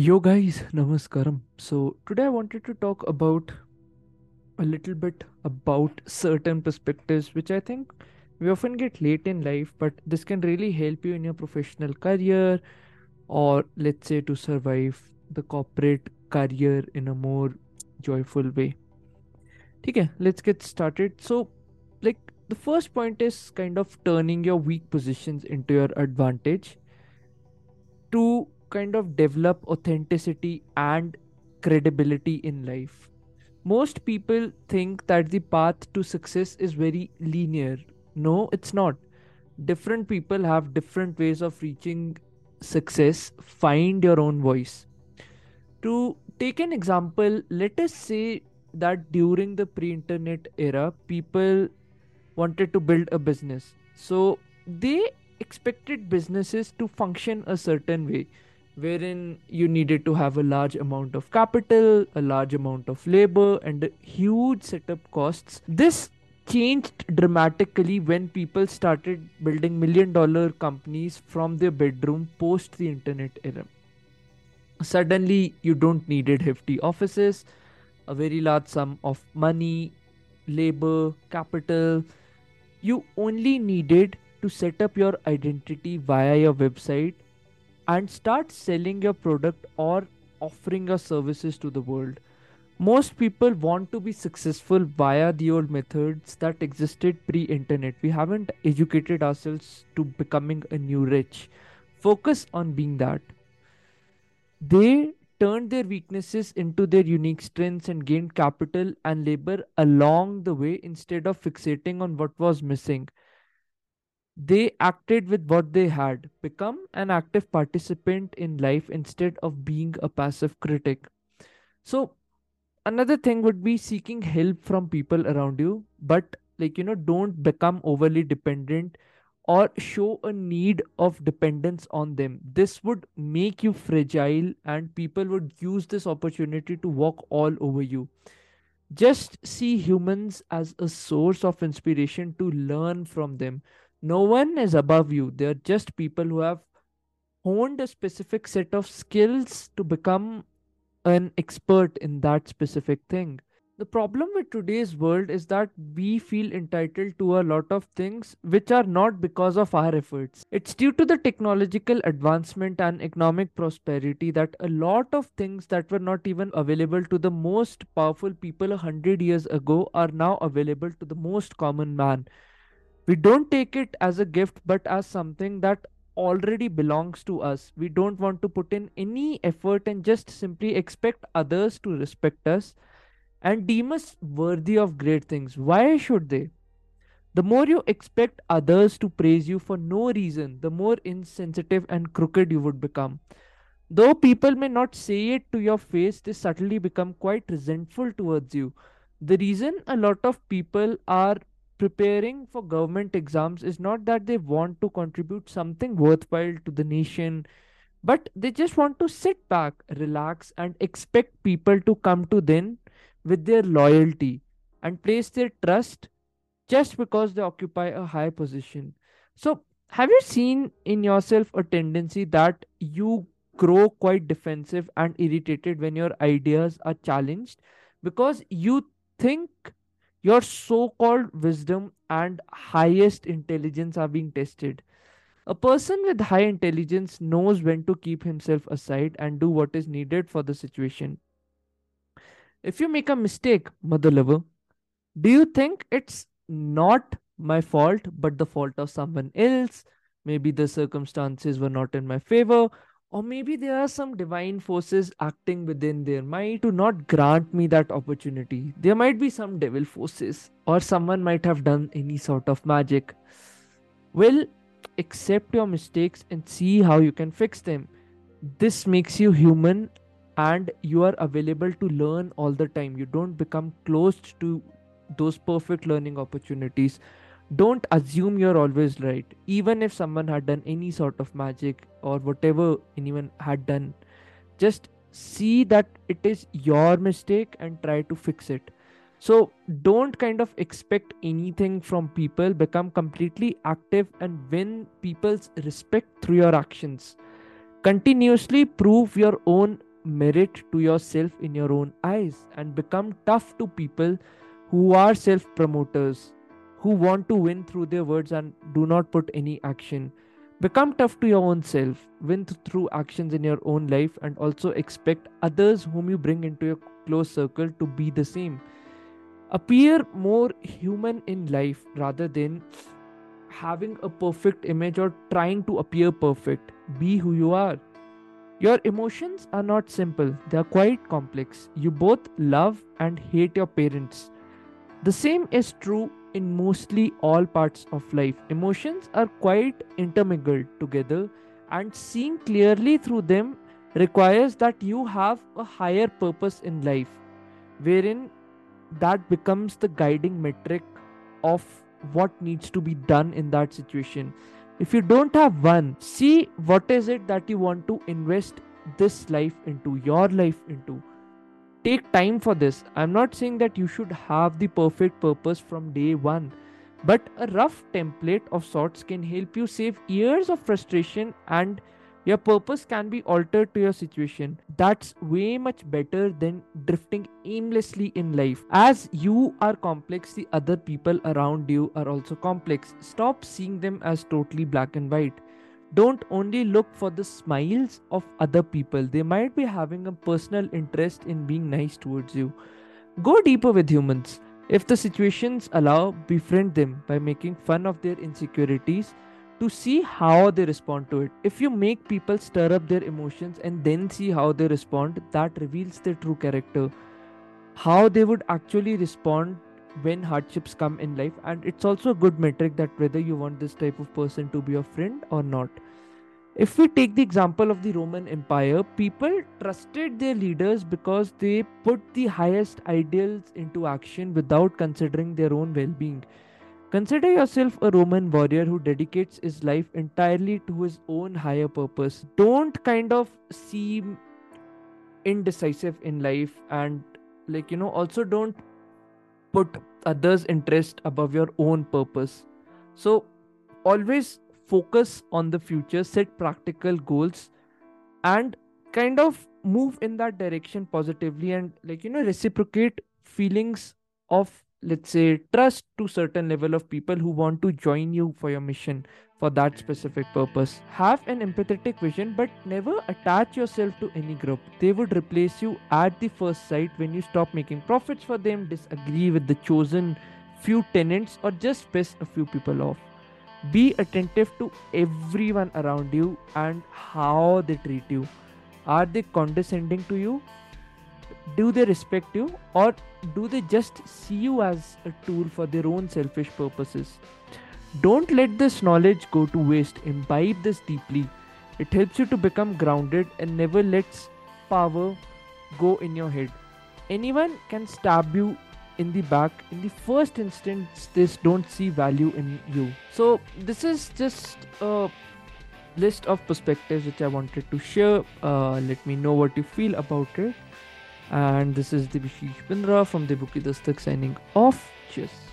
Yo guys, namaskaram. So today I wanted to talk about a little bit about certain perspectives which I think we often get late in life, but this can really help you in your professional career, or let's say to survive the corporate career in a more joyful way. Okay, let's get started. So like the first point is kind of turning your weak positions into your advantage to kind of develop authenticity and credibility in life. Most people think that the path to success is very linear. No, it's not. Different people have different ways of reaching success. Find your own voice. To take an example, let us say that during the pre-internet era, people wanted to build a business. So they expected businesses to function a certain way, wherein you needed to have a large amount of capital, a large amount of labor, and huge setup costs. This changed dramatically when people started building $1 million companies from their bedroom post the internet era. Suddenly, you don't needed hefty offices, a very large sum of money, labor, capital. You only needed to set up your identity via your website and start selling your product or offering your services to the world. Most people want to be successful via the old methods that existed pre-internet. We haven't educated ourselves to becoming a new rich. Focus on being that. They turned their weaknesses into their unique strengths and gained capital and labor along the way instead of fixating on what was missing. They acted with what they had, become an active participant in life instead of being a passive critic. So another thing would be seeking help from people around you, but don't become overly dependent or show a need of dependence on them. This would make you fragile and people would use this opportunity to walk all over you. Just see humans as a source of inspiration to learn from them. No one is above you. They are just people who have honed a specific set of skills to become an expert in that specific thing. The problem with today's world is that we feel entitled to a lot of things which are not because of our efforts. It's due to the technological advancement and economic prosperity that a lot of things that were not even available to the most powerful people 100 years ago are now available to the most common man. We don't take it as a gift, but as something that already belongs to us. We don't want to put in any effort and just simply expect others to respect us and deem us worthy of great things. Why should they? The more you expect others to praise you for no reason, the more insensitive and crooked you would become. Though people may not say it to your face, they subtly become quite resentful towards you. The reason a lot of people are preparing for government exams is not that they want to contribute something worthwhile to the nation, but they just want to sit back, relax, and expect people to come to them with their loyalty and place their trust just because they occupy a high position. So, have you seen in yourself a tendency that you grow quite defensive and irritated when your ideas are challenged because you think your so-called wisdom and highest intelligence are being tested? A person with high intelligence knows when to keep himself aside and do what is needed for the situation. If you make a mistake, mother lover, do you think it's not my fault, but the fault of someone else? Maybe the circumstances were not in my favor, or maybe there are some divine forces acting within their mind to not grant me that opportunity. There might be some devil forces, or someone might have done any sort of magic. Well, accept your mistakes and see how you can fix them. This makes you human and you are available to learn all the time. You don't become closed to those perfect learning opportunities. Don't assume you're always right, even if someone had done any sort of magic or whatever anyone had done. Just see that it is your mistake and try to fix it. So don't kind of expect anything from people. Become completely active and win people's respect through your actions. Continuously prove your own merit to yourself in your own eyes and become tough to people who are self-promoters, who want to win through their words and do not put any action. Become tough to your own self, win through actions in your own life, and also expect others whom you bring into your close circle to be the same. Appear more human in life rather than having a perfect image or trying to appear perfect. Be who you are. Your emotions are not simple, they are quite complex. You both love and hate your parents. The same is true in mostly all parts of life. Emotions are quite intermingled together, and seeing clearly through them requires that you have a higher purpose in life, wherein that becomes the guiding metric of what needs to be done in that situation. If you don't have one, see what is it that you want to invest this life into, your life into. Take time for this. I'm not saying that you should have the perfect purpose from day one, but a rough template of sorts can help you save years of frustration, and your purpose can be altered to your situation. That's way much better than drifting aimlessly in life. As you are complex, the other people around you are also complex. Stop seeing them as totally black and white. Don't only look for the smiles of other people. They might be having a personal interest in being nice towards you. Go deeper with humans. If the situations allow, befriend them by making fun of their insecurities to see how they respond to it. If you make people stir up their emotions and then see how they respond, that reveals their true character, how they would actually respond when hardships come in life. And it's also a good metric that whether you want this type of person to be your friend or not. If we take the example of the Roman Empire, people trusted their leaders because they put the highest ideals into action without considering their own well-being. Consider yourself a Roman warrior who dedicates his life entirely to his own higher purpose. Don't kind of seem indecisive in life, and also don't put others' interest above your own purpose. So always focus on the future, set practical goals, and kind of move in that direction positively, and reciprocate feelings of, let's say, trust to certain level of people who want to join you for your mission, for that specific purpose. Have an empathetic vision, but never attach yourself to any group. They would replace you at the first sight when you stop making profits for them, disagree with the chosen few tenants, or just piss a few people off. Be attentive to everyone around you and how they treat you. Are they condescending to you? Do they respect you, or do they just see you as a tool for their own selfish purposes? Don't let this knowledge go to waste. Imbibe this deeply. It helps you to become grounded and never lets power go in your head. Anyone can stab you in the back in the first instance they don't see value in you. So this is just a list of perspectives which I wanted to share. Let me know what you feel about it. And this is Debashish Bindra from Debuki Dastak signing off. Cheers.